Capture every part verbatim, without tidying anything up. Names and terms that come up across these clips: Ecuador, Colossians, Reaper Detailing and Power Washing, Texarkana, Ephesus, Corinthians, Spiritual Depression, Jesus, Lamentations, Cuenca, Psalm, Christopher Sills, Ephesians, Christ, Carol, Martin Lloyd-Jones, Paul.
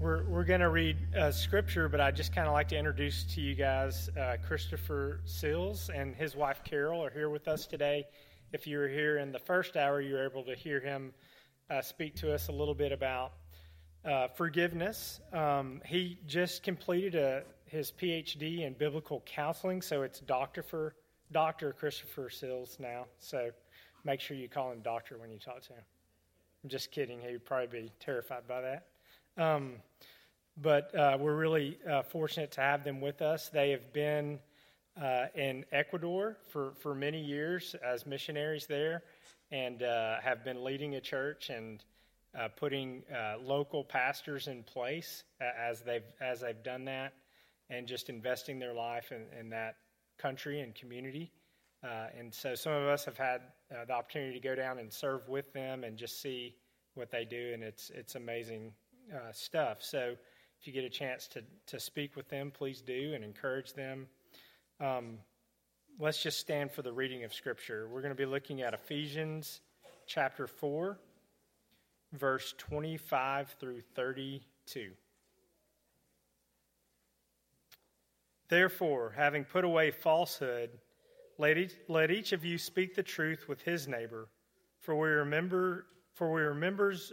We're we're going to read uh, scripture, but I'd just kind of like to introduce to you guys uh, Christopher Sills and his wife Carol are here with us today. If you were here in the first hour, you were able to hear him uh, speak to us a little bit about uh, forgiveness. Um, he just completed a, his P H D in biblical counseling, so it's Doctor for Doctor Christopher Sills now. So make sure you call him Doctor when you talk to him. I'm just kidding. He'd probably be terrified by that. Um, but uh, we're really uh, fortunate to have them with us. They have been uh, in Ecuador for, for many years as missionaries there, and uh, have been leading a church and uh, putting uh, local pastors in place as they've as they've done that, and just investing their life in, in that country and community. Uh, and so some of us have had uh, the opportunity to go down and serve with them and just see what they do, and it's it's amazing. Uh, stuff. So if you get a chance to, to speak with them, please do, and encourage them. Um, let's just stand for the reading of Scripture. We're going to be looking at Ephesians chapter four, verse twenty-five through thirty-two. Therefore, having put away falsehood, let each, let each of you speak the truth with his neighbor, for we remember, for we remembers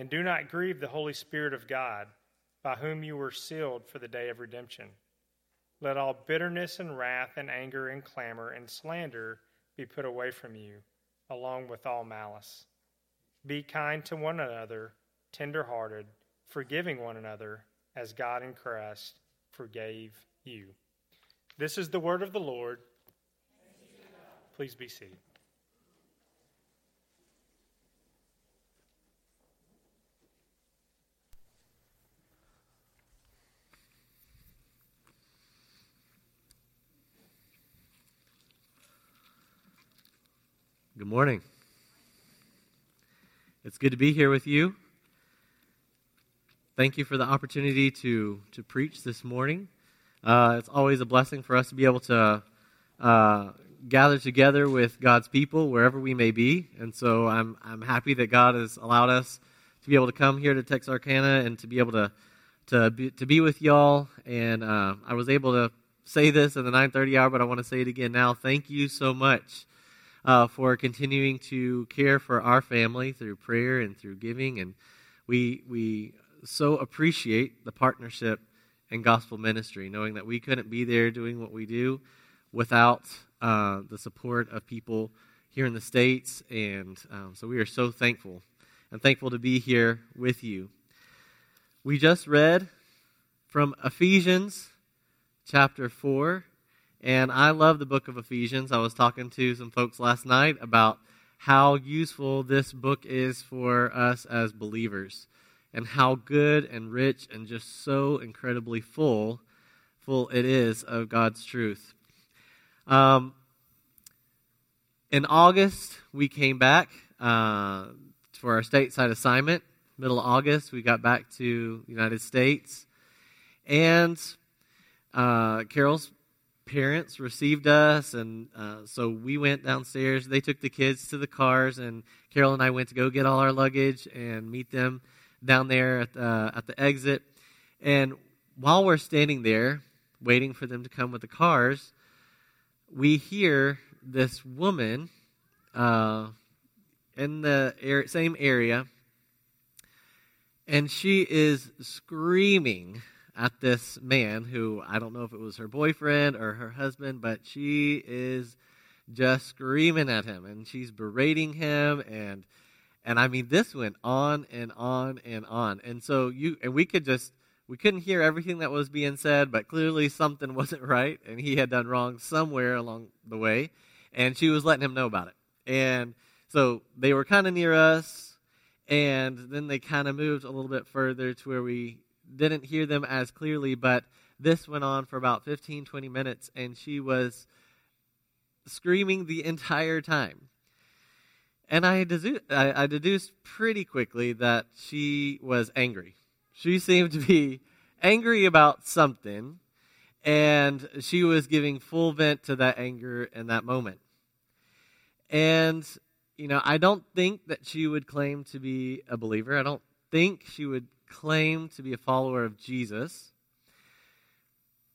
And do not grieve the Holy Spirit of God, by whom you were sealed for the day of redemption. Let all bitterness and wrath and anger and clamor and slander be put away from you, along with all malice. Be kind to one another, tender-hearted, forgiving one another, as God in Christ forgave you. This is the word of the Lord. Please be seated. Good morning. It's good to be here with you. Thank you for the opportunity to, to preach this morning. Uh, it's always a blessing for us to be able to uh, gather together with God's people wherever we may be. And so I'm I'm happy that God has allowed us to be able to come here to Texarkana and to be able to to be, to be with y'all. And uh, I was able to say this in the nine thirty hour, but I want to say it again now. Thank you so much. Uh, for continuing to care for our family through prayer and through giving. And we we so appreciate the partnership in gospel ministry, knowing that we couldn't be there doing what we do without uh, the support of people here in the States. And um, so we are so thankful and thankful to be here with you. We just read from Ephesians chapter four. And I love the book of Ephesians. I was talking to some folks last night about how useful this book is for us as believers, and how good and rich and just so incredibly full, full it is of God's truth. Um, in August, we came back uh, for our stateside assignment. Middle of August, we got back to the United States. And uh, Carol's parents received us, and uh, so we went downstairs. They took the kids to the cars, and Carol and I went to go get all our luggage and meet them down there at the, at the exit. And while we're standing there waiting for them to come with the cars, we hear this woman uh, in the air, same area, and she is screaming at this man who, I don't know if it was her boyfriend or her husband, but she is just screaming at him, and she's berating him, and and I mean, this went on and on and on. And so you and we could just we couldn't hear everything that was being said, but clearly something wasn't right, and he had done wrong somewhere along the way, and she was letting him know about it. And so they were kind of near us, and then they kind of moved a little bit further to where we didn't hear them as clearly, but this went on for about fifteen, twenty minutes, and she was screaming the entire time. And I deduced, I, I deduced pretty quickly that she was angry. She seemed to be angry about something, and she was giving full vent to that anger in that moment. And, you know, I don't think that she would claim to be a believer. I don't think she would claim to be a follower of Jesus.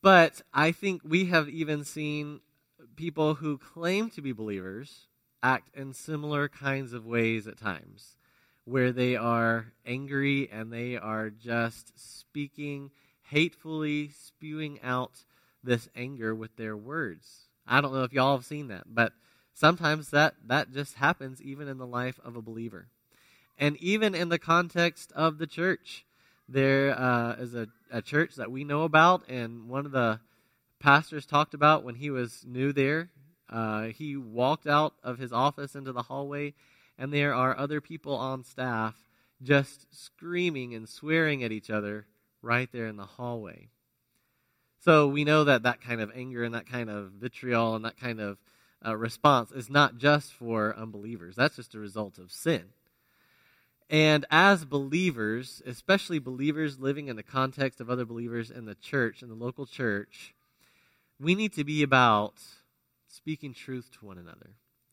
But I think we have even seen people who claim to be believers act in similar kinds of ways at times, where they are angry and they are just speaking hatefully, spewing out this anger with their words. I don't know if y'all have seen that, but sometimes that, that just happens even in the life of a believer. And even in the context of the church, there uh, is a, a church that we know about, and one of the pastors talked about when he was new there. Uh, he walked out of his office into the hallway, and there are other people on staff just screaming and swearing at each other right there in the hallway. So we know that that kind of anger and that kind of vitriol and that kind of uh, response is not just for unbelievers. That's just a result of sin. And as believers, especially believers living in the context of other believers in the church, in the local church, we need to be about speaking truth to one another,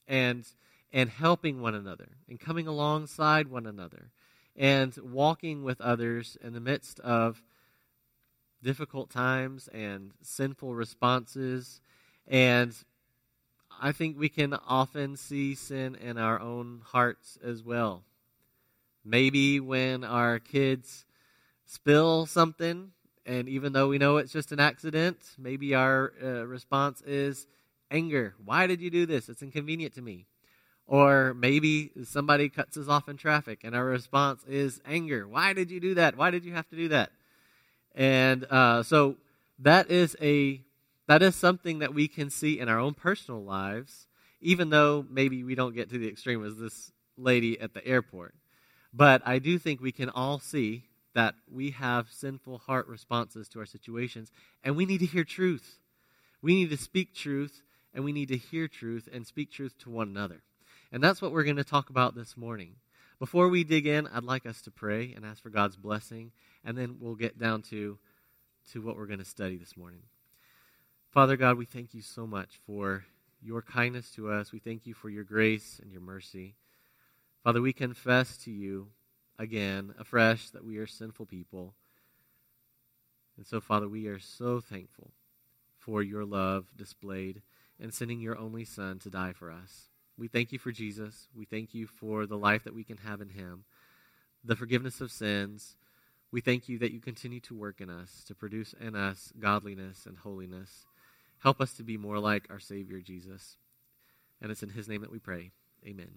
and and helping one another, and coming alongside one another, and walking with others in the midst of difficult times and sinful responses. And I think we can often see sin in our own hearts as well. Maybe when our kids spill something, and even though we know it's just an accident, maybe our uh, response is anger. Why did you do this? It's inconvenient to me. Or maybe somebody cuts us off in traffic, and our response is anger. Why did you do that? Why did you have to do that? And uh, so that is a that is something that we can see in our own personal lives, even though maybe we don't get to the extreme as this lady at the airport. But I do think we can all see that we have sinful heart responses to our situations, and we need to hear truth. We need to speak truth. And we need to hear truth and speak truth to one another. And that's what we're going to talk about this morning. Before we dig in, I'd like us to pray and ask for God's blessing, and then we'll get down to, to what we're going to study this morning. Father God, we thank you so much for your kindness to us. We thank you for your grace and your mercy. Father, we confess to you again, afresh, that we are sinful people. And so, Father, we are so thankful for your love displayed and sending your only Son to die for us. We thank you for Jesus. We thank you for the life that we can have in him, the forgiveness of sins. We thank you that you continue to work in us, to produce in us godliness and holiness. Help us to be more like our Savior, Jesus. And it's in his name that we pray. Amen.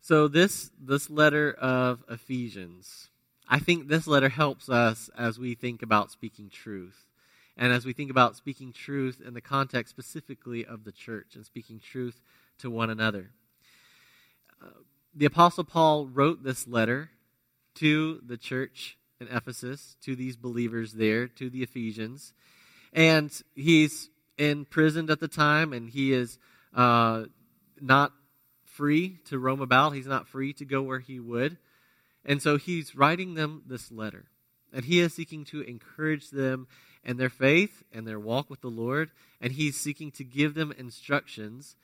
So this, this letter of Ephesians, I think this letter helps us as we think about speaking truth. And as we think about speaking truth in the context specifically of the church and speaking truth to one another. Uh, the Apostle Paul wrote this letter to the church in Ephesus, to these believers there, to the Ephesians. And he's imprisoned at the time, and he is uh, not free to roam about. He's not free to go where he would. And so he's writing them this letter. And he is seeking to encourage them and their faith and their walk with the Lord, and he's seeking to give them instructions.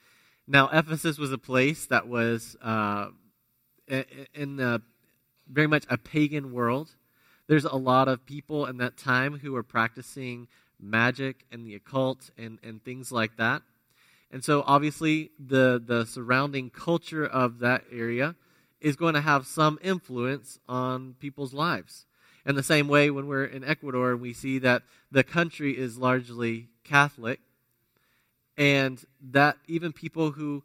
Now, Ephesus was a place that was uh, in the, very much a pagan world. There's a lot of people in that time who were practicing magic and the occult and, and things like that. And so, obviously, the, the surrounding culture of that area is going to have some influence on people's lives. In the same way, when we're in Ecuador, we see that the country is largely Catholic, and that even people who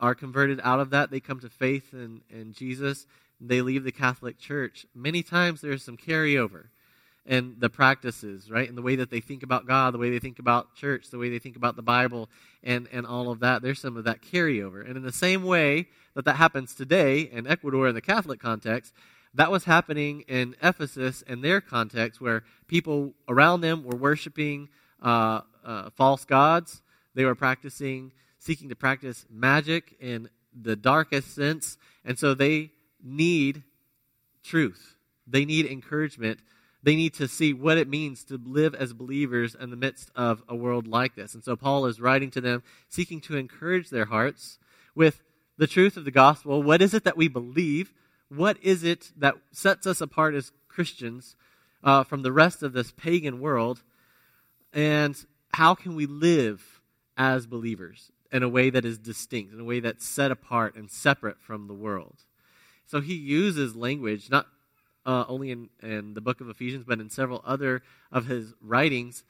are converted out of that, they come to faith in, in Jesus, they leave the Catholic Church. Many times there's some carryover in the practices, right? In the way that they think about God, the way they think about church, the way they think about the Bible, and, and all of that. There's some of that carryover. And in the same way that that happens today in Ecuador in the Catholic context, That was happening in Ephesus in their context, where people around them were worshiping uh, uh, false gods. They were practicing, seeking to practice magic in the darkest sense, and so they need truth. They need encouragement. They need to see what it means to live as believers in the midst of a world like this. And so Paul is writing to them, seeking to encourage their hearts with the truth of the gospel. What is it that we believe? What is it that sets us apart as Christians uh, from the rest of this pagan world? And how can we live as believers in a way that is distinct, in a way that's set apart and separate from the world? So he uses language, not Uh, only in, in the book of Ephesians, but in several other of his writings,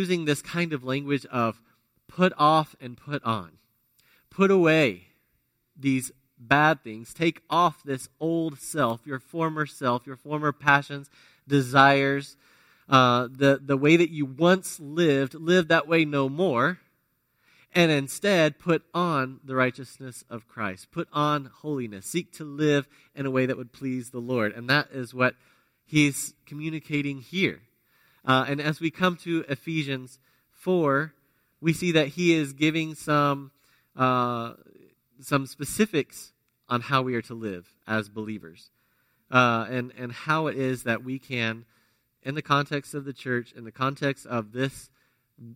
using this kind of language of put off and put on. Put away these bad things. Take off this old self, your former self, your former passions, desires, uh, the, the way that you once lived. Live that way no more, and instead put on the righteousness of Christ. Put on holiness. Seek to live in a way that would please the Lord. And that is what he's communicating here. Uh, and as we come to Ephesians four, we see that he is giving some, uh, some specifics on how we are to live as believers. Uh, and, and how it is that we can, in the context of the church, in the context of this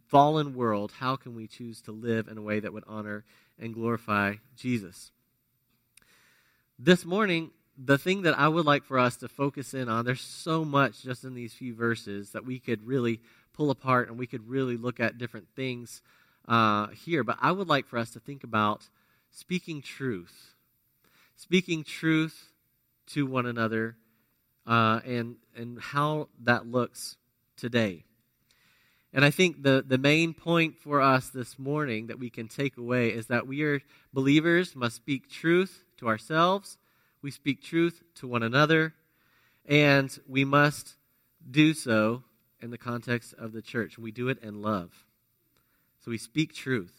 fallen world, how can we choose to live in a way that would honor and glorify Jesus? This morning, the thing that I would like for us to focus in on, there's so much just in these few verses that we could really pull apart and we could really look at different things uh, here, but I would like for us to think about speaking truth, speaking truth to one another uh, and, and how that looks today. And I think the, the main point for us this morning that we can take away is that we are believers must speak truth to ourselves, we speak truth to one another, and we must do so in the context of the church. We do it in love. So we speak truth.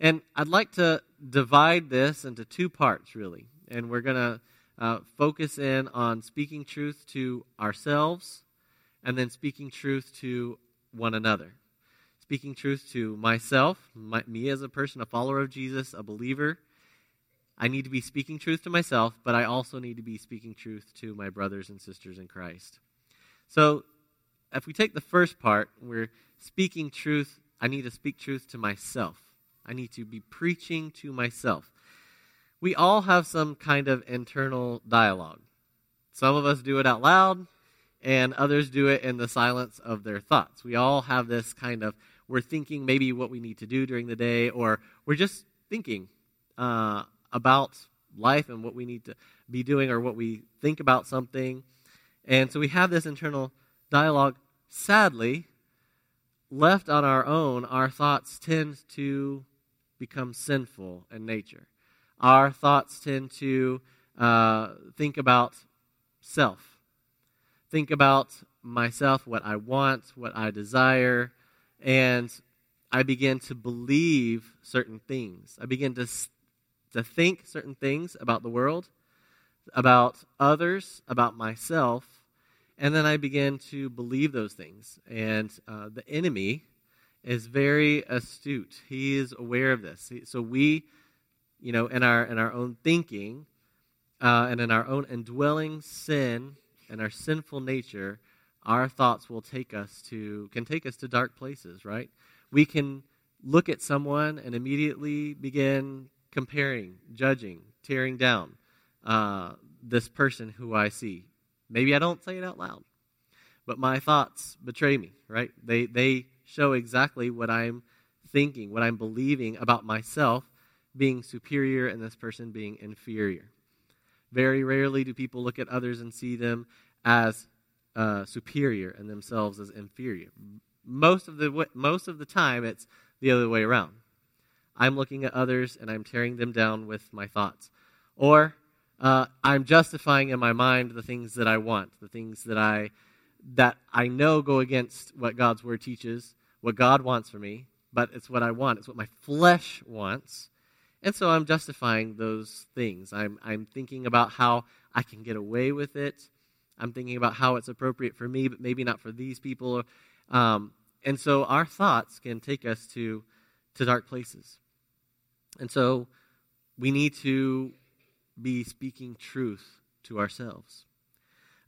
And I'd like to divide this into two parts, really. And we're going to uh, focus in on speaking truth to ourselves and then speaking truth to one another. Speaking truth to myself, my, me as a person, a follower of Jesus, a believer, I need to be speaking truth to myself, but I also need to be speaking truth to my brothers and sisters in Christ. So if we take the first part, we're speaking truth, I need to speak truth to myself. I need to be preaching to myself. We all have some kind of internal dialogue. Some of us do it out loud, and others do it in the silence of their thoughts. We all have this kind of, we're thinking maybe what we need to do during the day, or we're just thinking uh, about life and what we need to be doing, or what we think about something. And so we have this internal dialogue. Sadly, left on our own, our thoughts tend to become sinful in nature. Our thoughts tend to uh, think about self. Think about myself, what I want, what I desire, and I begin to believe certain things. I begin to to think certain things about the world, about others, about myself, and then I begin to believe those things. And uh, the enemy is very astute. He is aware of this. So we, you know, in our in our own thinking, uh, and in our own indwelling sin and our sinful nature, our thoughts will take us to, can take us to dark places, right? We can look at someone and immediately begin comparing, judging, tearing down uh, this person who I see. Maybe I don't say it out loud, but my thoughts betray me, right? They they show exactly what I'm thinking, what I'm believing about myself being superior and this person being inferior. Very rarely do people look at others and see them as uh, superior and themselves as inferior. Most of the most of the time, it's the other way around. I'm looking at others and I'm tearing them down with my thoughts. Or uh, I'm justifying in my mind the things that I want, the things that I that I know go against what God's word teaches, what God wants for me, but it's what I want. It's what my flesh wants. And so I'm justifying those things. I'm, I'm thinking about how I can get away with it. I'm thinking about how it's appropriate for me, but maybe not for these people. Um, and so our thoughts can take us to, to dark places. And so we need to be speaking truth to ourselves.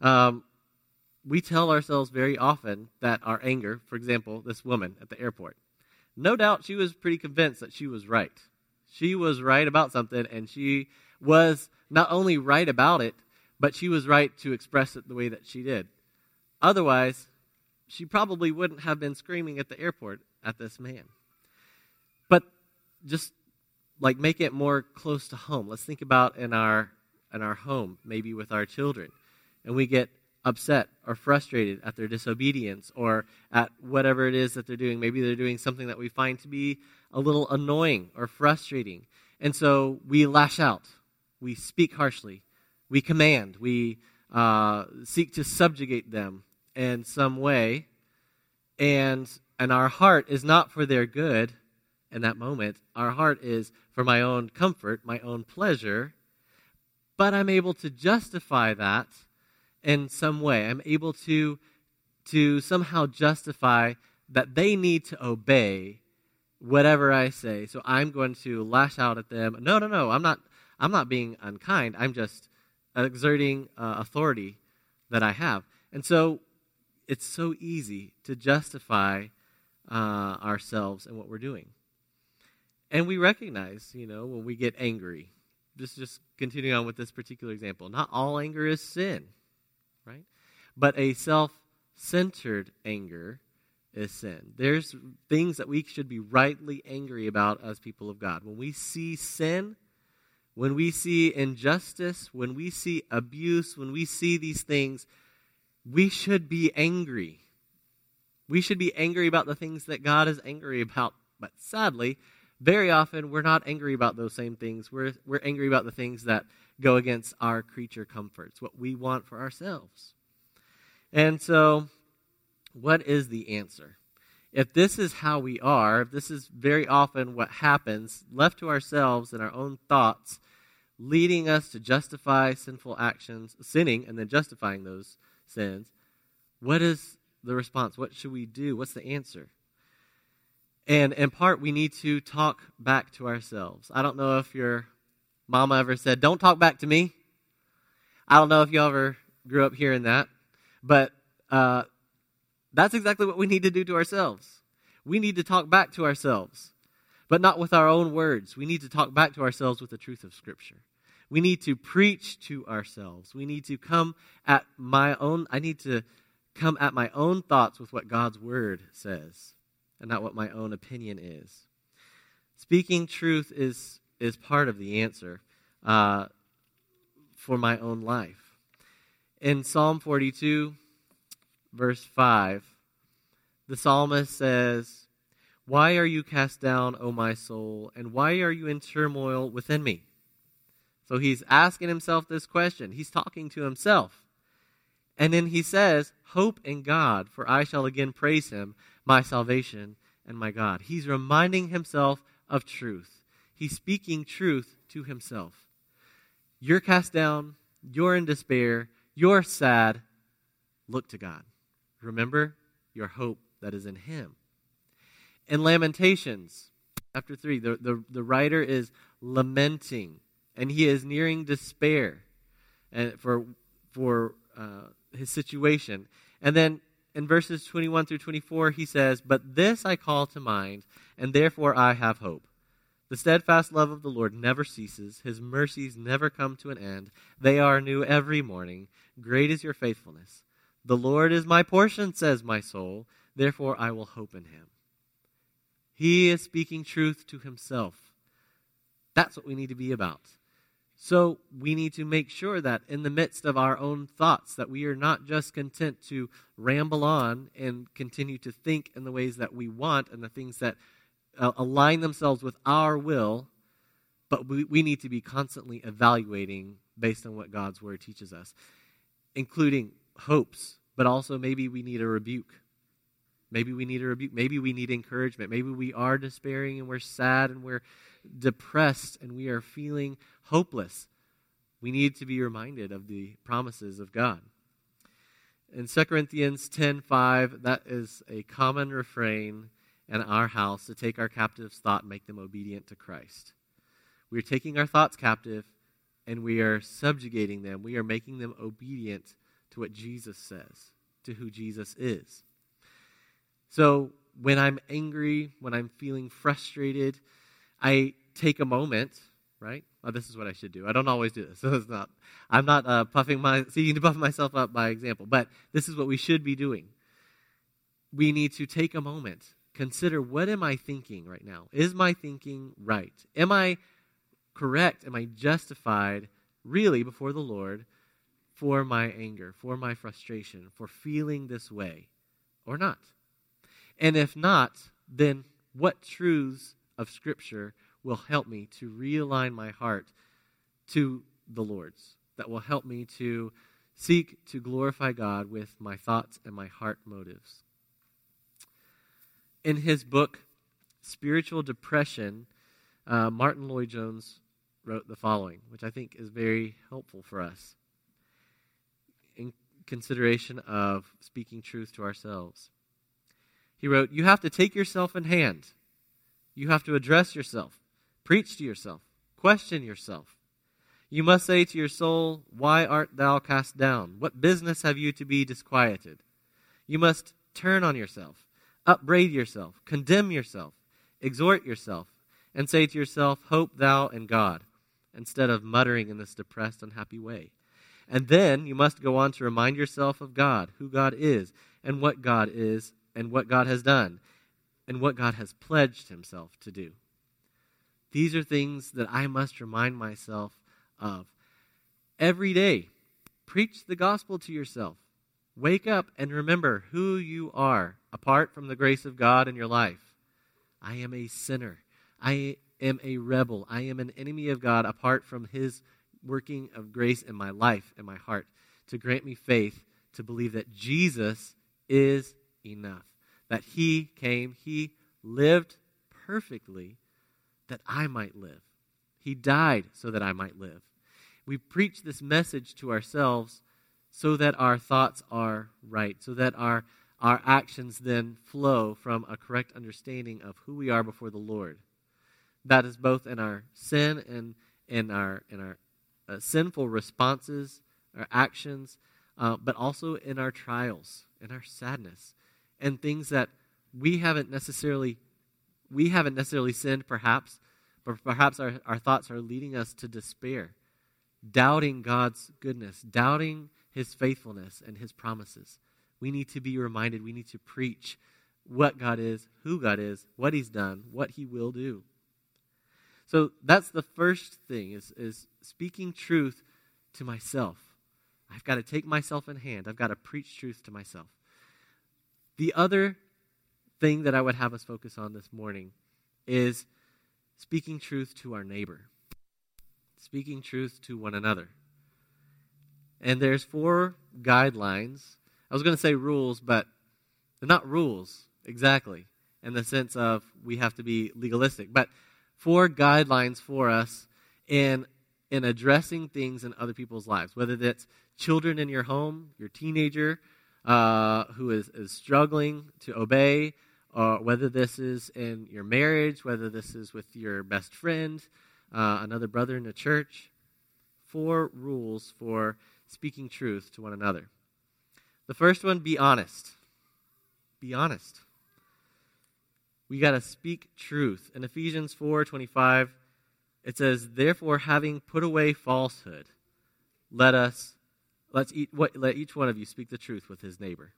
Um, we tell ourselves very often that our anger, for example, this woman at the airport, no doubt she was pretty convinced that she was right. She was right about something, and she was not only right about it, but she was right to express it the way that she did. Otherwise, she probably wouldn't have been screaming at the airport at this man. But just like make it more close to home. Let's think about in our in our home, maybe with our children, and we get upset or frustrated at their disobedience or at whatever it is that they're doing. Maybe they're doing something that we find to be a little annoying or frustrating. And so we lash out. We speak harshly. We command. We uh, seek to subjugate them in some way. And, and our heart is not for their good in that moment. Our heart is for my own comfort, my own pleasure. But I'm able to justify that in some way. I'm able to, to somehow justify that they need to obey whatever I say. So I'm going to lash out at them. No, no, no, I'm not, I'm not being unkind. I'm just exerting uh, authority that I have. And so it's so easy to justify uh, ourselves and what we're doing. And we recognize, you know, when we get angry, just, just continuing on with this particular example, not all anger is sin, right? But a self-centered anger is sin. There's things that we should be rightly angry about as people of God. When we see sin, when we see injustice, when we see abuse, when we see these things, we should be angry. We should be angry about the things that God is angry about. But sadly, very often we're not angry about those same things. We're, we're angry about the things that go against our creature comforts, what we want for ourselves. And so, what is the answer? If this is how we are, if this is very often what happens, left to ourselves in our own thoughts, leading us to justify sinful actions, sinning, and then justifying those sins, what is the response? What should we do? What's the answer? And in part, we need to talk back to ourselves. I don't know if your mama ever said, "Don't talk back to me." I don't know if you ever grew up hearing that, but uh, that's exactly what we need to do to ourselves. We need to talk back to ourselves, but not with our own words. We need to talk back to ourselves with the truth of Scripture. We need to preach to ourselves. We need to come at my own, I need to come at my own thoughts with what God's Word says, and not what my own opinion is. Speaking truth is is part of the answer uh, for my own life. In Psalm forty-two, verse five, the psalmist says, "Why are you cast down, O my soul, and why are you in turmoil within me?" So he's asking himself this question. He's talking to himself. And then he says, "Hope in God, for I shall again praise him, my salvation and my God." He's reminding himself of truth. He's speaking truth to himself. You're cast down. You're in despair. You're sad. Look to God. Remember your hope that is in him. In Lamentations, chapter three, the, the, the writer is lamenting, and he is nearing despair and for for uh, his situation. And then in verses twenty-one through twenty-four, he says, "But this I call to mind, and therefore I have hope. The steadfast love of the Lord never ceases. His mercies never come to an end. They are new every morning. Great is your faithfulness. The Lord is my portion, says my soul. Therefore I will hope in him." He is speaking truth to himself. That's what we need to be about. So we need to make sure that in the midst of our own thoughts, that we are not just content to ramble on and continue to think in the ways that we want and the things that uh, align themselves with our will, but we, we need to be constantly evaluating based on what God's Word teaches us, including hopes, but also maybe we need a rebuke. Maybe we need a rebuke. Maybe we need encouragement. Maybe we are despairing and we're sad and we're depressed and we are feeling hopeless. We need to be reminded of the promises of God. In Second Corinthians ten five, that is a common refrain in our house, to take our captives' thought and make them obedient to Christ. We are taking our thoughts captive and we are subjugating them. We are making them obedient to what Jesus says, to who Jesus is. So when I'm angry, when I'm feeling frustrated, I take a moment, right? Oh, this is what I should do. I don't always do this. So it's not, I'm not uh, puffing my, seeking to puff myself up by example, but this is what we should be doing. We need to take a moment, consider, what am I thinking right now? Is my thinking right? Am I correct? Am I justified really before the Lord for my anger, for my frustration, for feeling this way or not? And if not, then what truths of Scripture will help me to realign my heart to the Lord's, that will help me to seek to glorify God with my thoughts and my heart motives? In his book, Spiritual Depression, uh, Martin Lloyd-Jones wrote the following, which I think is very helpful for us in consideration of speaking truth to ourselves. He wrote, "You have to take yourself in hand. You have to address yourself, preach to yourself, question yourself. You must say to your soul, 'Why art thou cast down? What business have you to be disquieted?' You must turn on yourself, upbraid yourself, condemn yourself, exhort yourself, and say to yourself, 'Hope thou in God,' instead of muttering in this depressed, unhappy way. And then you must go on to remind yourself of God, who God is, and what God is, and what God has done, and what God has pledged himself to do." These are things that I must remind myself of. Every day, preach the gospel to yourself. Wake up and remember who you are apart from the grace of God in your life. I am a sinner. I am a rebel. I am an enemy of God apart from his working of grace in my life, in my heart, to grant me faith to believe that Jesus is enough, that he came, he lived perfectly that I might live. He died so that I might live. We preach this message to ourselves so that our thoughts are right, so that our, our actions then flow from a correct understanding of who we are before the Lord. That is both in our sin and in our, in our uh, sinful responses, our actions, uh, but also in our trials, in our sadness, and things that we haven't necessarily, we haven't necessarily sinned perhaps, but perhaps our, our thoughts are leading us to despair, doubting God's goodness, doubting his faithfulness and his promises. We need to be reminded, we need to preach what God is, who God is, what he's done, what he will do. So that's the first thing, is, is speaking truth to myself. I've got to take myself in hand. I've got to preach truth to myself. The other thing that I would have us focus on this morning is speaking truth to our neighbor, speaking truth to one another. And there's four guidelines. I was going to say rules, but they're not rules exactly in the sense of we have to be legalistic, but four guidelines for us in in addressing things in other people's lives, whether that's children in your home, your teenager, Uh, who is, is struggling to obey, or whether this is in your marriage, whether this is with your best friend, uh, another brother in the church. Four rules for speaking truth to one another. The first one, be honest. Be honest. We got to speak truth. In Ephesians four twenty-five, it says, "Therefore, having put away falsehood, let us Let's eat, what, let each one of you speak the truth with his neighbor."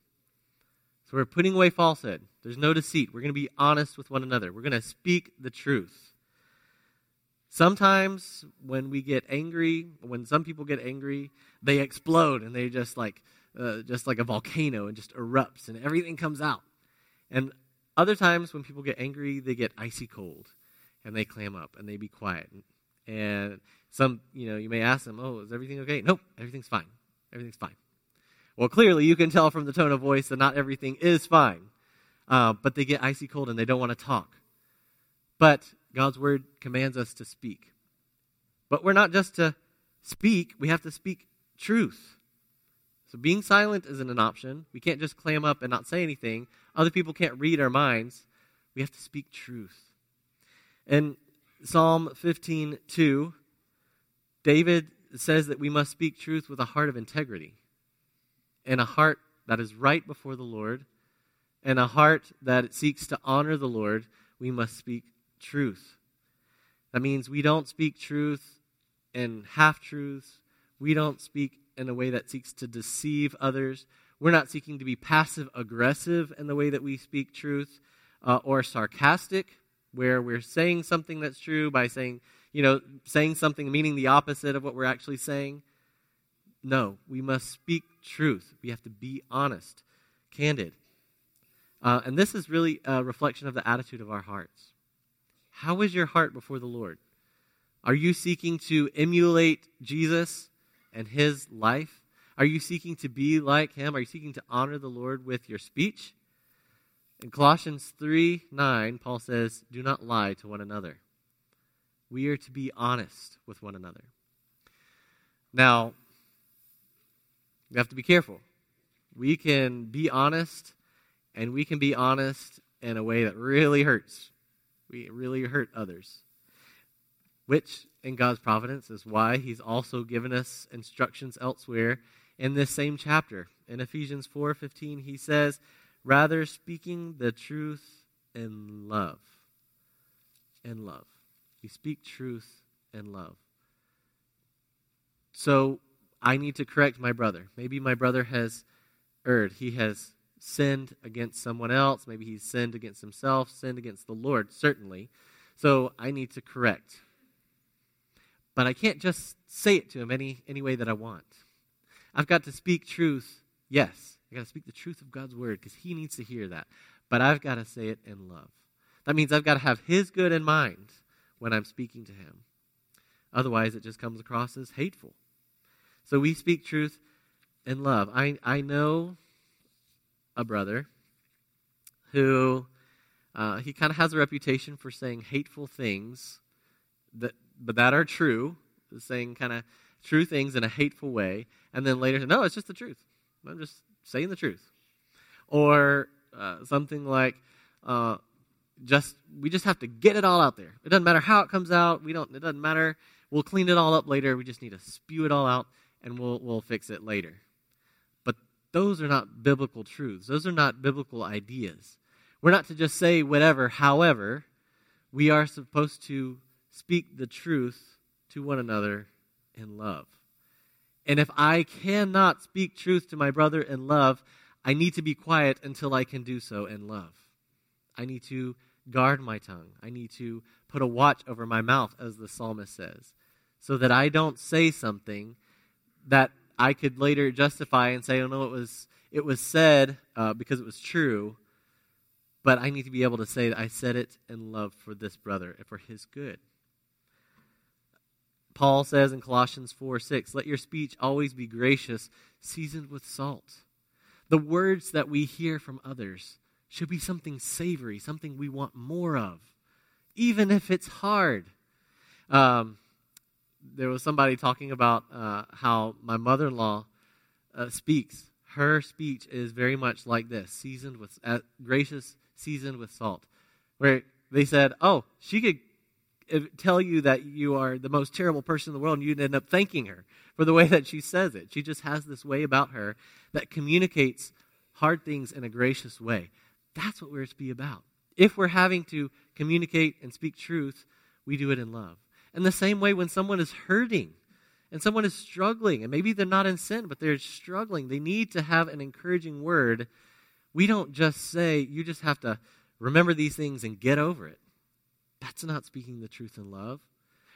So we're putting away falsehood. There's no deceit. We're going to be honest with one another. We're going to speak the truth. Sometimes when we get angry, when some people get angry, they explode and they just like, uh, just like a volcano and just erupts and everything comes out. And other times when people get angry, they get icy cold and they clam up and they be quiet. And some, you know, you may ask them, "Oh, is everything okay?" "Nope, everything's fine. Everything's fine." Well, clearly you can tell from the tone of voice that not everything is fine. uh, but they get icy cold and they don't want to talk. But God's word commands us to speak. But we're not just to speak, we have to speak truth. So being silent isn't an option. We can't just clam up and not say anything. Other people can't read our minds. We have to speak truth. And Psalm fifteen two, David says that we must speak truth with a heart of integrity and a heart that is right before the Lord and a heart that seeks to honor the Lord. We must speak truth. That means we don't speak truth in half-truths. We don't speak in a way that seeks to deceive others. We're not seeking to be passive-aggressive in the way that we speak truth uh, or sarcastic, where we're saying something that's true by saying, you know, saying something meaning the opposite of what we're actually saying. No, we must speak truth. We have to be honest, candid. Uh, and this is really a reflection of the attitude of our hearts. How is your heart before the Lord? Are you seeking to emulate Jesus and his life? Are you seeking to be like him? Are you seeking to honor the Lord with your speech? In Colossians three nine, Paul says, do not lie to one another. We are to be honest with one another. Now, we have to be careful. We can be honest, and we can be honest in a way that really hurts. We really hurt others, which in God's providence is why he's also given us instructions elsewhere in this same chapter. In Ephesians four fifteen, he says, rather speaking the truth in love. In love. We speak truth in love. So I need to correct my brother. Maybe my brother has erred. He has sinned against someone else. Maybe he's sinned against himself, sinned against the Lord, certainly. So I need to correct. But I can't just say it to him any, any way that I want. I've got to speak truth, yes. I've got to speak the truth of God's word because he needs to hear that. But I've got to say it in love. That means I've got to have his good in mind when I'm speaking to him. Otherwise, it just comes across as hateful. So we speak truth in love. I, I know a brother who, uh, he kind of has a reputation for saying hateful things, that, but that are true, saying kind of true things in a hateful way, and then later, no, it's just the truth. I'm just saying the truth. Or uh, something like, uh, just we just have to get it all out there. It doesn't matter how it comes out. We don't. It doesn't matter. We'll clean it all up later. We just need to spew it all out, and we'll we'll fix it later. But those are not biblical truths. Those are not biblical ideas. We're not to just say whatever, however. We are supposed to speak the truth to one another in love. And if I cannot speak truth to my brother in love, I need to be quiet until I can do so in love. I need to guard my tongue. I need to put a watch over my mouth, as the psalmist says, so that I don't say something that I could later justify and say, oh no, it was it was said uh, because it was true, but I need to be able to say that I said it in love for this brother and for his good. Paul says in Colossians four six, let your speech always be gracious, seasoned with salt. The words that we hear from others should be something savory, something we want more of, even if it's hard. Um, there was somebody talking about uh, how my mother-in-law uh, speaks. Her speech is very much like this, seasoned with uh, gracious, seasoned with salt, where they said, oh, she could tell you that you are the most terrible person in the world, and you'd end up thanking her for the way that she says it. She just has this way about her that communicates hard things in a gracious way. That's what we're to be about. If we're having to communicate and speak truth, we do it in love. And the same way when someone is hurting and someone is struggling, and maybe they're not in sin, but they're struggling, they need to have an encouraging word. We don't just say, you just have to remember these things and get over it. That's not speaking the truth in love.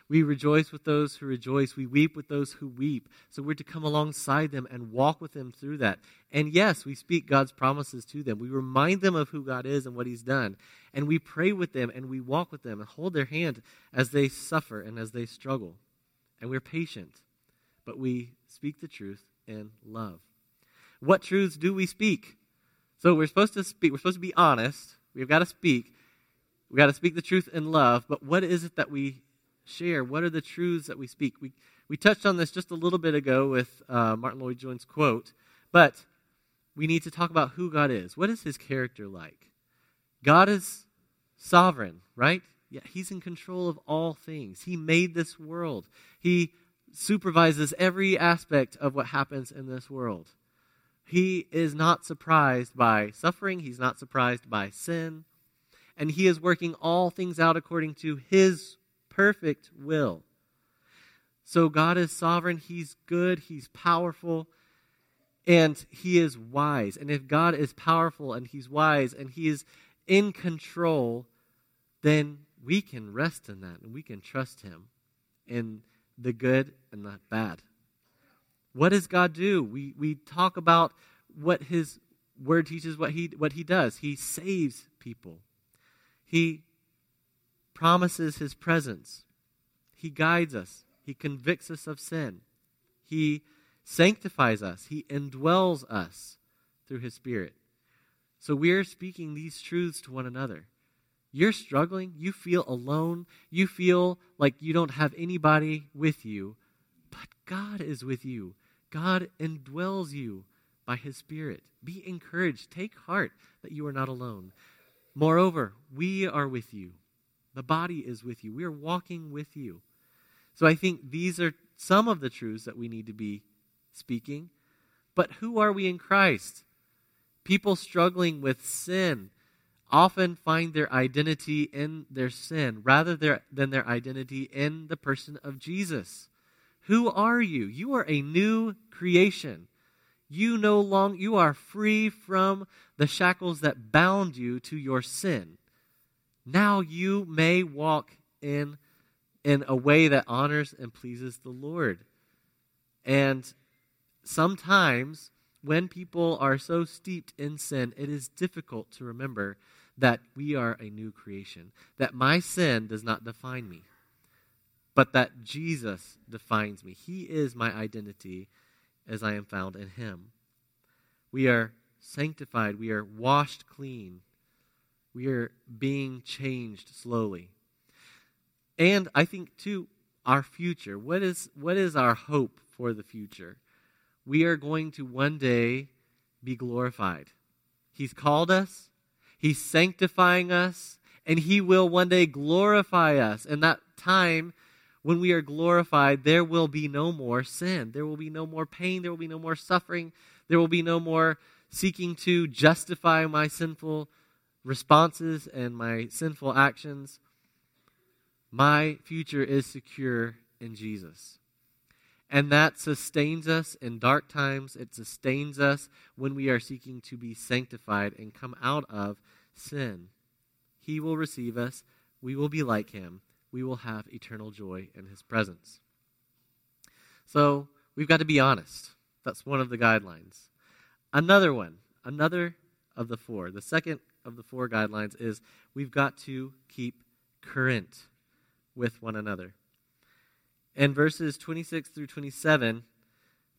We rejoice with those who rejoice. We weep with those who weep. So we're to come alongside them and walk with them through that. And yes, we speak God's promises to them. We remind them of who God is and what he's done. And we pray with them and we walk with them and hold their hand as they suffer and as they struggle. And we're patient, but we speak the truth in love. What truths do we speak? So we're supposed to speak. We're supposed to be honest. We've got to speak. We've got to speak the truth in love. But what is it that we share? What are the truths that we speak? We we touched on this just a little bit ago with uh, Martin Lloyd-Jones' quote, but we need to talk about who God is. What is his character like? God is sovereign, right? Yeah, he's in control of all things. He made this world. He supervises every aspect of what happens in this world. He is not surprised by suffering. He's not surprised by sin. And he is working all things out according to his perfect will. So God is sovereign. He's good. He's powerful. And he is wise. And if God is powerful and he's wise and he is in control, then we can rest in that and we can trust him in the good and the bad. What does God do? We we talk about what his word teaches, what he what he does. He saves people. He promises his presence. He guides us. He convicts us of sin. He sanctifies us. He indwells us through his Spirit. So we're speaking these truths to one another. You're struggling. You feel alone. You feel like you don't have anybody with you. But God is with you. God indwells you by his Spirit. Be encouraged. Take heart that you are not alone. Moreover, we are with you. The body is with you. We are walking with you. So I think these are some of the truths that we need to be speaking. But who are we in Christ? People struggling with sin often find their identity in their sin rather than their identity in the person of Jesus. Who are you? You are a new creation. You no longer you are free from the shackles that bound you to your sin. Now you may walk in in a way that honors and pleases the Lord. And sometimes when people are so steeped in sin, it is difficult to remember that we are a new creation, that my sin does not define me, but that Jesus defines me. He is my identity as I am found in him. We are sanctified. We are washed clean. We are being changed slowly. And I think, too, our future. What is, what is our hope for the future? We are going to one day be glorified. He's called us. He's sanctifying us. And he will one day glorify us. And that time when we are glorified, there will be no more sin. There will be no more pain. There will be no more suffering. There will be no more seeking to justify my sinful responses and my sinful actions. My future is secure in Jesus. And that sustains us in dark times. It sustains us when we are seeking to be sanctified and come out of sin. He will receive us. We will be like him. We will have eternal joy in his presence. So we've got to be honest. That's one of the guidelines. Another one, another of the four, the second of the four guidelines is we've got to keep current with one another. In verses twenty-six through twenty-seven,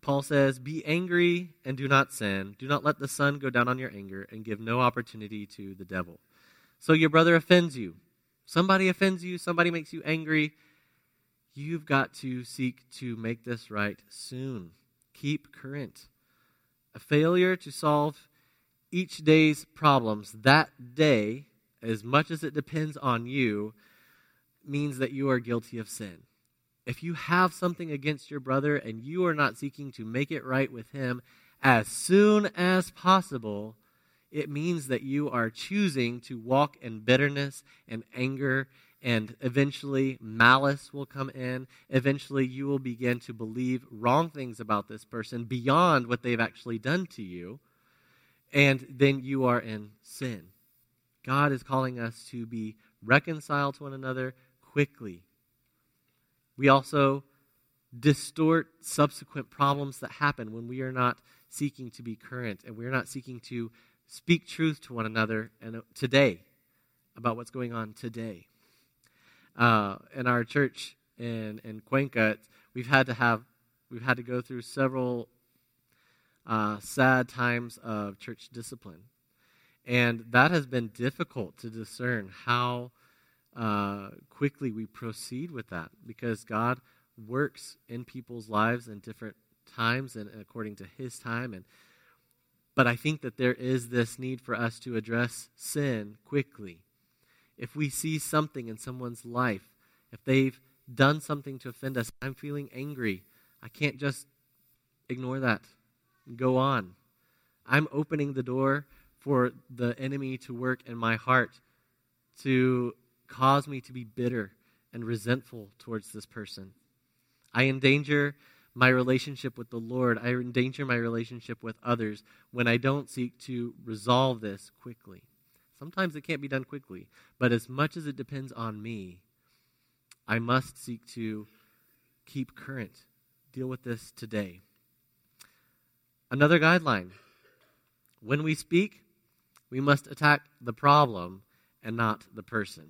Paul says, "Be angry and do not sin. Do not let the sun go down on your anger and give no opportunity to the devil." So your brother offends you. Somebody offends you, somebody makes you angry. You've got to seek to make this right soon. Keep current. A failure to solve each day's problems that day, as much as it depends on you, means that you are guilty of sin. If you have something against your brother and you are not seeking to make it right with him as soon as possible, it means that you are choosing to walk in bitterness and anger, and eventually malice will come in. Eventually you will begin to believe wrong things about this person beyond what they've actually done to you, and then you are in sin. God is calling us to be reconciled to one another quickly. We also distort subsequent problems that happen when we are not seeking to be current and we are not seeking to speak truth to one another and today about what's going on today. Uh, in our church in, in Cuenca, we've had to have we've had to go through several uh, sad times of church discipline. And that has been difficult to discern how uh, quickly we proceed with that, because God works in people's lives in different times and according to his time. And but I think that there is this need for us to address sin quickly. If we see something in someone's life, if they've done something to offend us, I'm feeling angry. I can't just ignore that and go on. I'm opening the door for the enemy to work in my heart to cause me to be bitter and resentful towards this person. I endanger my relationship with the Lord. I endanger my relationship with others when I don't seek to resolve this quickly. Sometimes it can't be done quickly, but as much as it depends on me, I must seek to keep current, deal with this today. Another guideline: when we speak, we must attack the problem and not the person.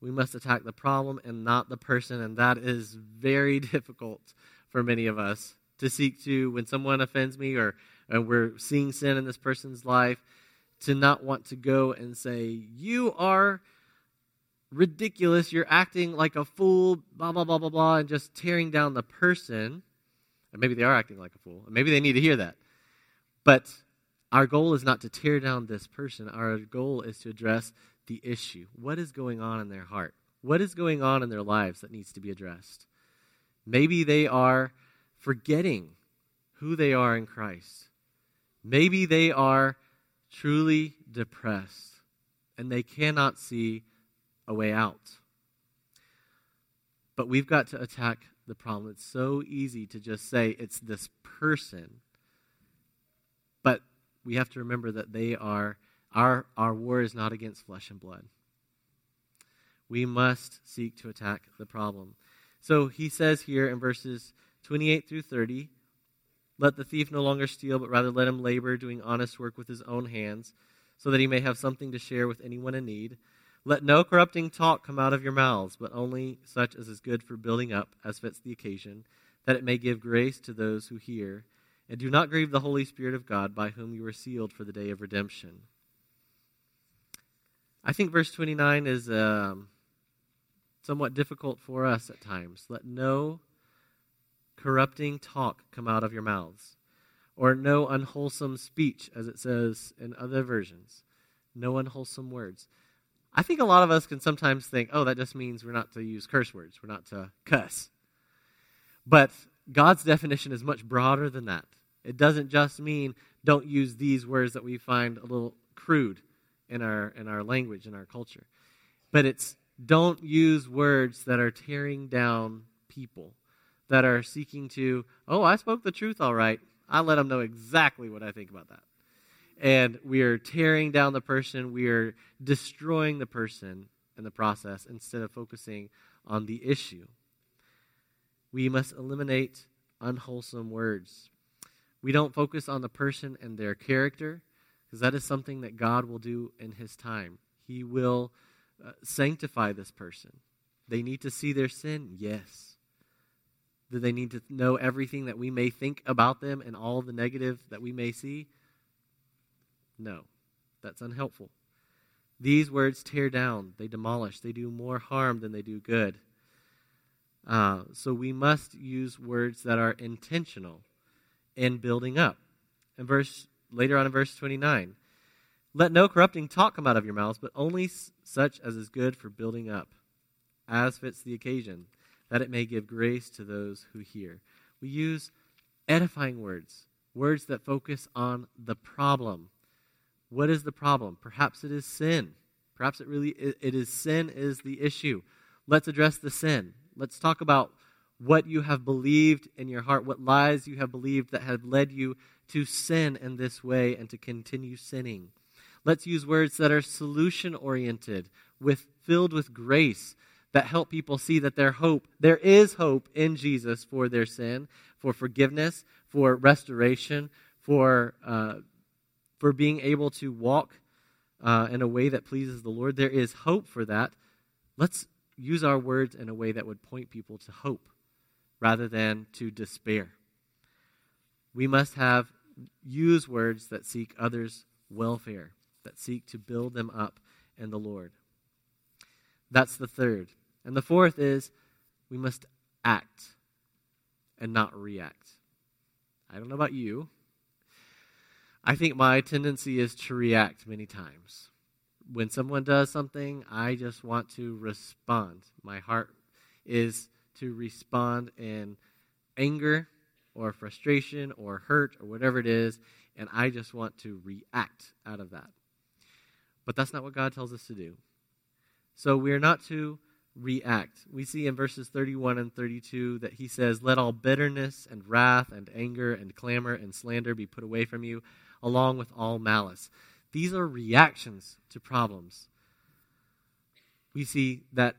We must attack the problem and not the person, and that is very difficult for many of us to seek to, when someone offends me or, or we're seeing sin in this person's life, to not want to go and say, "You are ridiculous, you're acting like a fool, blah, blah, blah, blah, blah," and just tearing down the person. And maybe they are acting like a fool, and maybe they need to hear that. But our goal is not to tear down this person. Our goal is to address the issue. What is going on in their heart? What is going on in their lives that needs to be addressed? Maybe they are forgetting who they are in Christ. Maybe they are truly depressed and they cannot see a way out. But we've got to attack the problem. It's so easy to just say it's this person, but we have to remember that they are Our our war is not against flesh and blood. We must seek to attack the problem. So he says here in verses twenty-eight through thirty, "Let the thief no longer steal, but rather let him labor, doing honest work with his own hands, so that he may have something to share with anyone in need. Let no corrupting talk come out of your mouths, but only such as is good for building up, as fits the occasion, that it may give grace to those who hear. And do not grieve the Holy Spirit of God, by whom you were sealed for the day of redemption." I think verse twenty-nine is um, somewhat difficult for us at times. Let no corrupting talk come out of your mouths, or no unwholesome speech, as it says in other versions. No unwholesome words. I think a lot of us can sometimes think, oh, that just means we're not to use curse words. We're not to cuss. But God's definition is much broader than that. It doesn't just mean don't use these words that we find a little crude in our in our language, in our culture. But it's don't use words that are tearing down people, that are seeking to, oh, I spoke the truth all right. I let them know exactly what I think about that. And we are tearing down the person, we are destroying the person in the process instead of focusing on the issue. We must eliminate unwholesome words. We don't focus on the person and their character, because that is something that God will do in his time. He will uh, sanctify this person. They need to see their sin? Yes. Do they need to know everything that we may think about them and all the negative that we may see? No. That's unhelpful. These words tear down. They demolish. They do more harm than they do good. Uh, so we must use words that are intentional in building up. In verse Later on in verse twenty-nine, "Let no corrupting talk come out of your mouths, but only such as is good for building up, as fits the occasion, that it may give grace to those who hear." We use edifying words, words that focus on the problem. What is the problem? Perhaps it is sin. Perhaps it really it is sin is the issue. Let's address the sin. Let's talk about what you have believed in your heart, what lies you have believed that have led you to sin in this way and to continue sinning. Let's use words that are solution-oriented, with filled with grace, that help people see that their hope, there is hope in Jesus for their sin, for forgiveness, for restoration, for uh, for being able to walk uh, in a way that pleases the Lord. There is hope for that. Let's use our words in a way that would point people to hope rather than to despair. We must have use words that seek others' welfare. that seek to build them up in the Lord. That's the third. And the fourth is we must act and not react. I don't know about you. I think my tendency is to react many times. When someone does something, I just want to respond. My heart is to respond in anger or frustration or hurt or whatever it is, and I just want to react out of that. But that's not what God tells us to do. So we're not to react. We see in verses thirty-one and thirty-two that he says, "Let all bitterness and wrath and anger and clamor and slander be put away from you, along with all malice." These are reactions to problems. We see that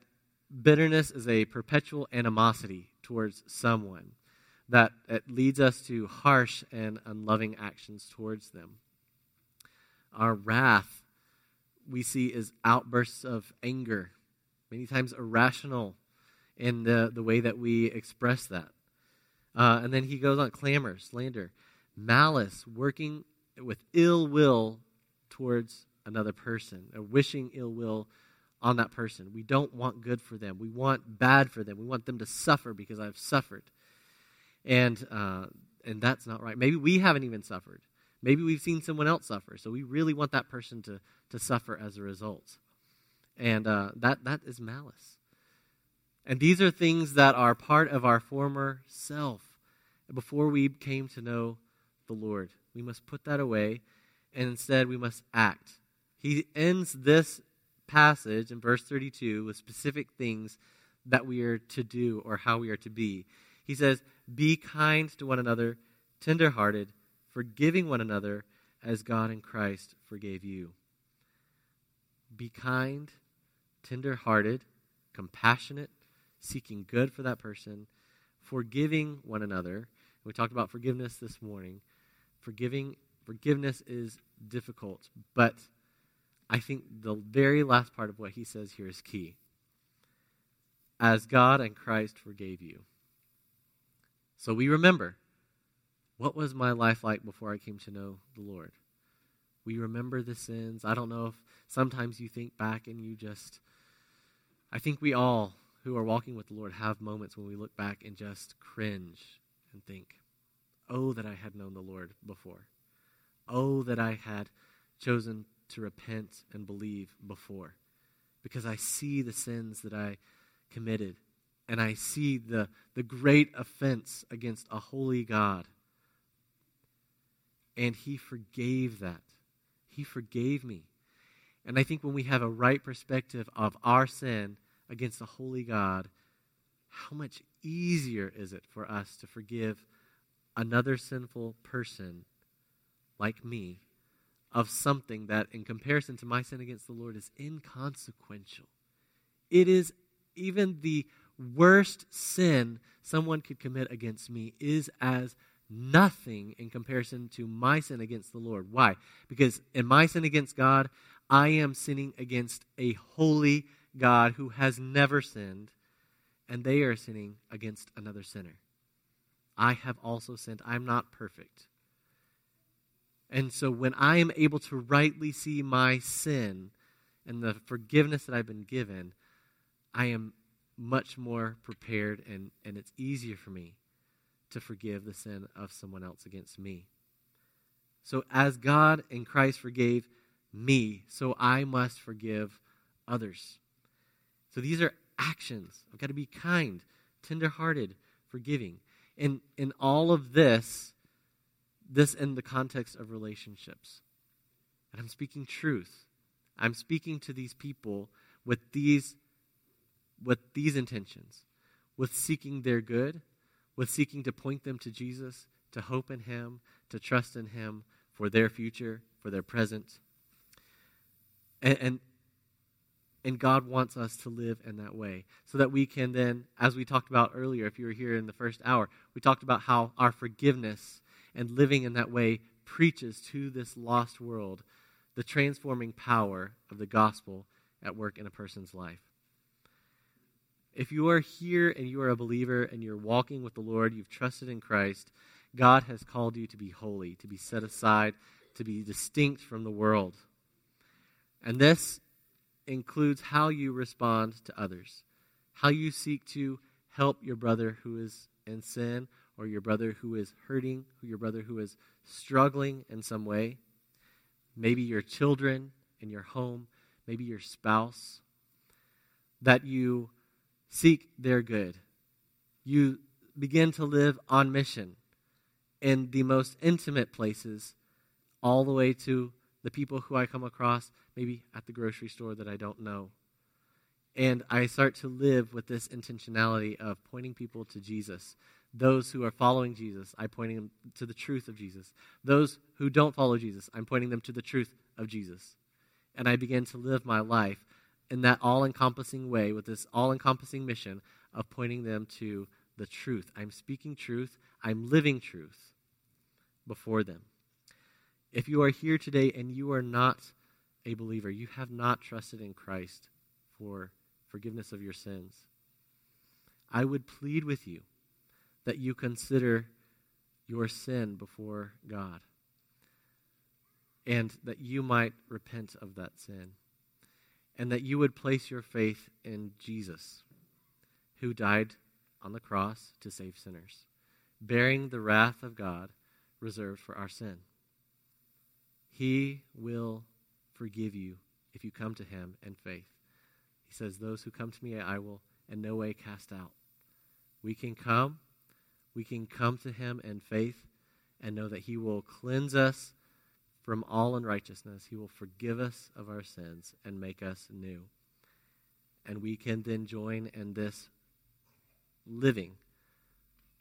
bitterness is a perpetual animosity towards someone, that it leads us to harsh and unloving actions towards them. Our wrath, we see, is outbursts of anger, many times irrational in the, the way that we express that. Uh, and then he goes on, clamor, slander, malice, working with ill will towards another person, or wishing ill will on that person. We don't want good for them. We want bad for them. We want them to suffer because I've suffered. And uh, and that's not right. Maybe we haven't even suffered. Maybe we've seen someone else suffer, so we really want that person to, to suffer as a result. And uh, that that is malice. And these are things that are part of our former self. Before we came to know the Lord, we must put that away, and instead we must act. He ends this passage in verse thirty-two with specific things that we are to do or how we are to be. He says, "Be kind to one another, tenderhearted, forgiving one another as God in Christ forgave you." Be kind, tenderhearted, compassionate, seeking good for that person, forgiving one another. We talked about forgiveness this morning. Forgiving, forgiveness is difficult, but I think the very last part of what he says here is key. As God and Christ forgave you. So we remember, what was my life like before I came to know the Lord? We remember the sins. I don't know if sometimes you think back and you just, I think we all who are walking with the Lord have moments when we look back and just cringe and think, oh, that I had known the Lord before. Oh, that I had chosen to repent and believe before. Because I see the sins that I committed. And I see the, the great offense against a holy God. And he forgave that. He forgave me. And I think when we have a right perspective of our sin against a holy God, how much easier is it for us to forgive another sinful person like me of something that in comparison to my sin against the Lord is inconsequential. It is even the worst sin someone could commit against me is as nothing in comparison to my sin against the Lord. Why? Because in my sin against God, I am sinning against a holy God who has never sinned, and they are sinning against another sinner. I have also sinned. I'm not perfect. And so when I am able to rightly see my sin and the forgiveness that I've been given, I am much more prepared, and, and it's easier for me to forgive the sin of someone else against me. So as God and Christ forgave me, so I must forgive others. So these are actions. I've got to be kind, tenderhearted, forgiving. And in all of this, this in the context of relationships. And I'm speaking truth. I'm speaking to these people with these with these intentions, with seeking their good, with seeking to point them to Jesus, to hope in him, to trust in him for their future, for their present. And, and, and God wants us to live in that way so that we can then, as we talked about earlier, if you were here in the first hour, we talked about how our forgiveness and living in that way preaches to this lost world the transforming power of the gospel at work in a person's life. If you are here and you are a believer and you're walking with the Lord, you've trusted in Christ, God has called you to be holy, to be set aside, to be distinct from the world. And this includes how you respond to others, how you seek to help your brother who is in sin, or your brother who is hurting, your brother who is struggling in some way. Maybe your children in your home, maybe your spouse, that you seek their good. You begin to live on mission in the most intimate places, all the way to the people who I come across, maybe at the grocery store that I don't know. And I start to live with this intentionality of pointing people to Jesus. Those who are following Jesus, I'm pointing them to the truth of Jesus. Those who don't follow Jesus, I'm pointing them to the truth of Jesus. And I begin to live my life in that all-encompassing way with this all-encompassing mission of pointing them to the truth. I'm speaking truth. I'm living truth before them. If you are here today and you are not a believer, you have not trusted in Christ for forgiveness of your sins, I would plead with you that you consider your sin before God and that you might repent of that sin and that you would place your faith in Jesus, who died on the cross to save sinners, bearing the wrath of God reserved for our sin. He will forgive you if you come to him in faith. He says, those who come to me, I will in no way cast out. We can come. We can come to him in faith and know that he will cleanse us from all unrighteousness. He will forgive us of our sins and make us new. And we can then join in this living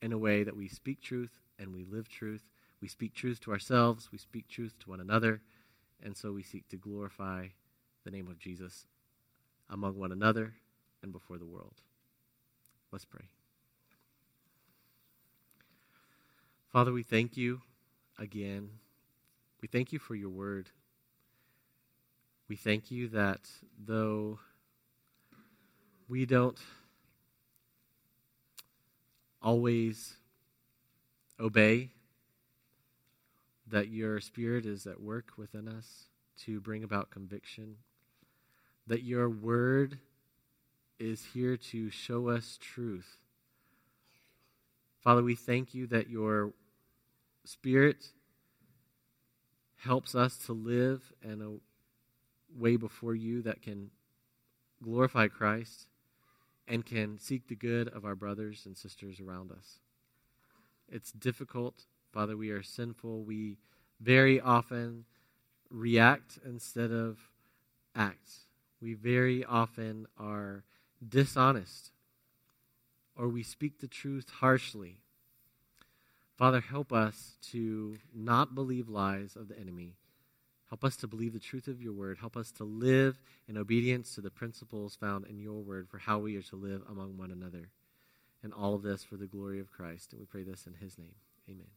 in a way that we speak truth and we live truth. We speak truth to ourselves. We speak truth to one another. And so we seek to glorify the name of Jesus among one another and before the world. Let's pray. Father, we thank you again. We thank you for your word. We thank you that though we don't always obey, that your Spirit is at work within us to bring about conviction, that your word is here to show us truth. Father, we thank you that your Spirit helps us to live in a way before you that can glorify Christ and can seek the good of our brothers and sisters around us. It's difficult. Father, we are sinful. We very often react instead of act. We very often are dishonest, or we speak the truth harshly. Father, help us to not believe lies of the enemy. Help us to believe the truth of your word. Help us to live in obedience to the principles found in your word for how we are to live among one another. And all of this for the glory of Christ. And we pray this in his name. Amen.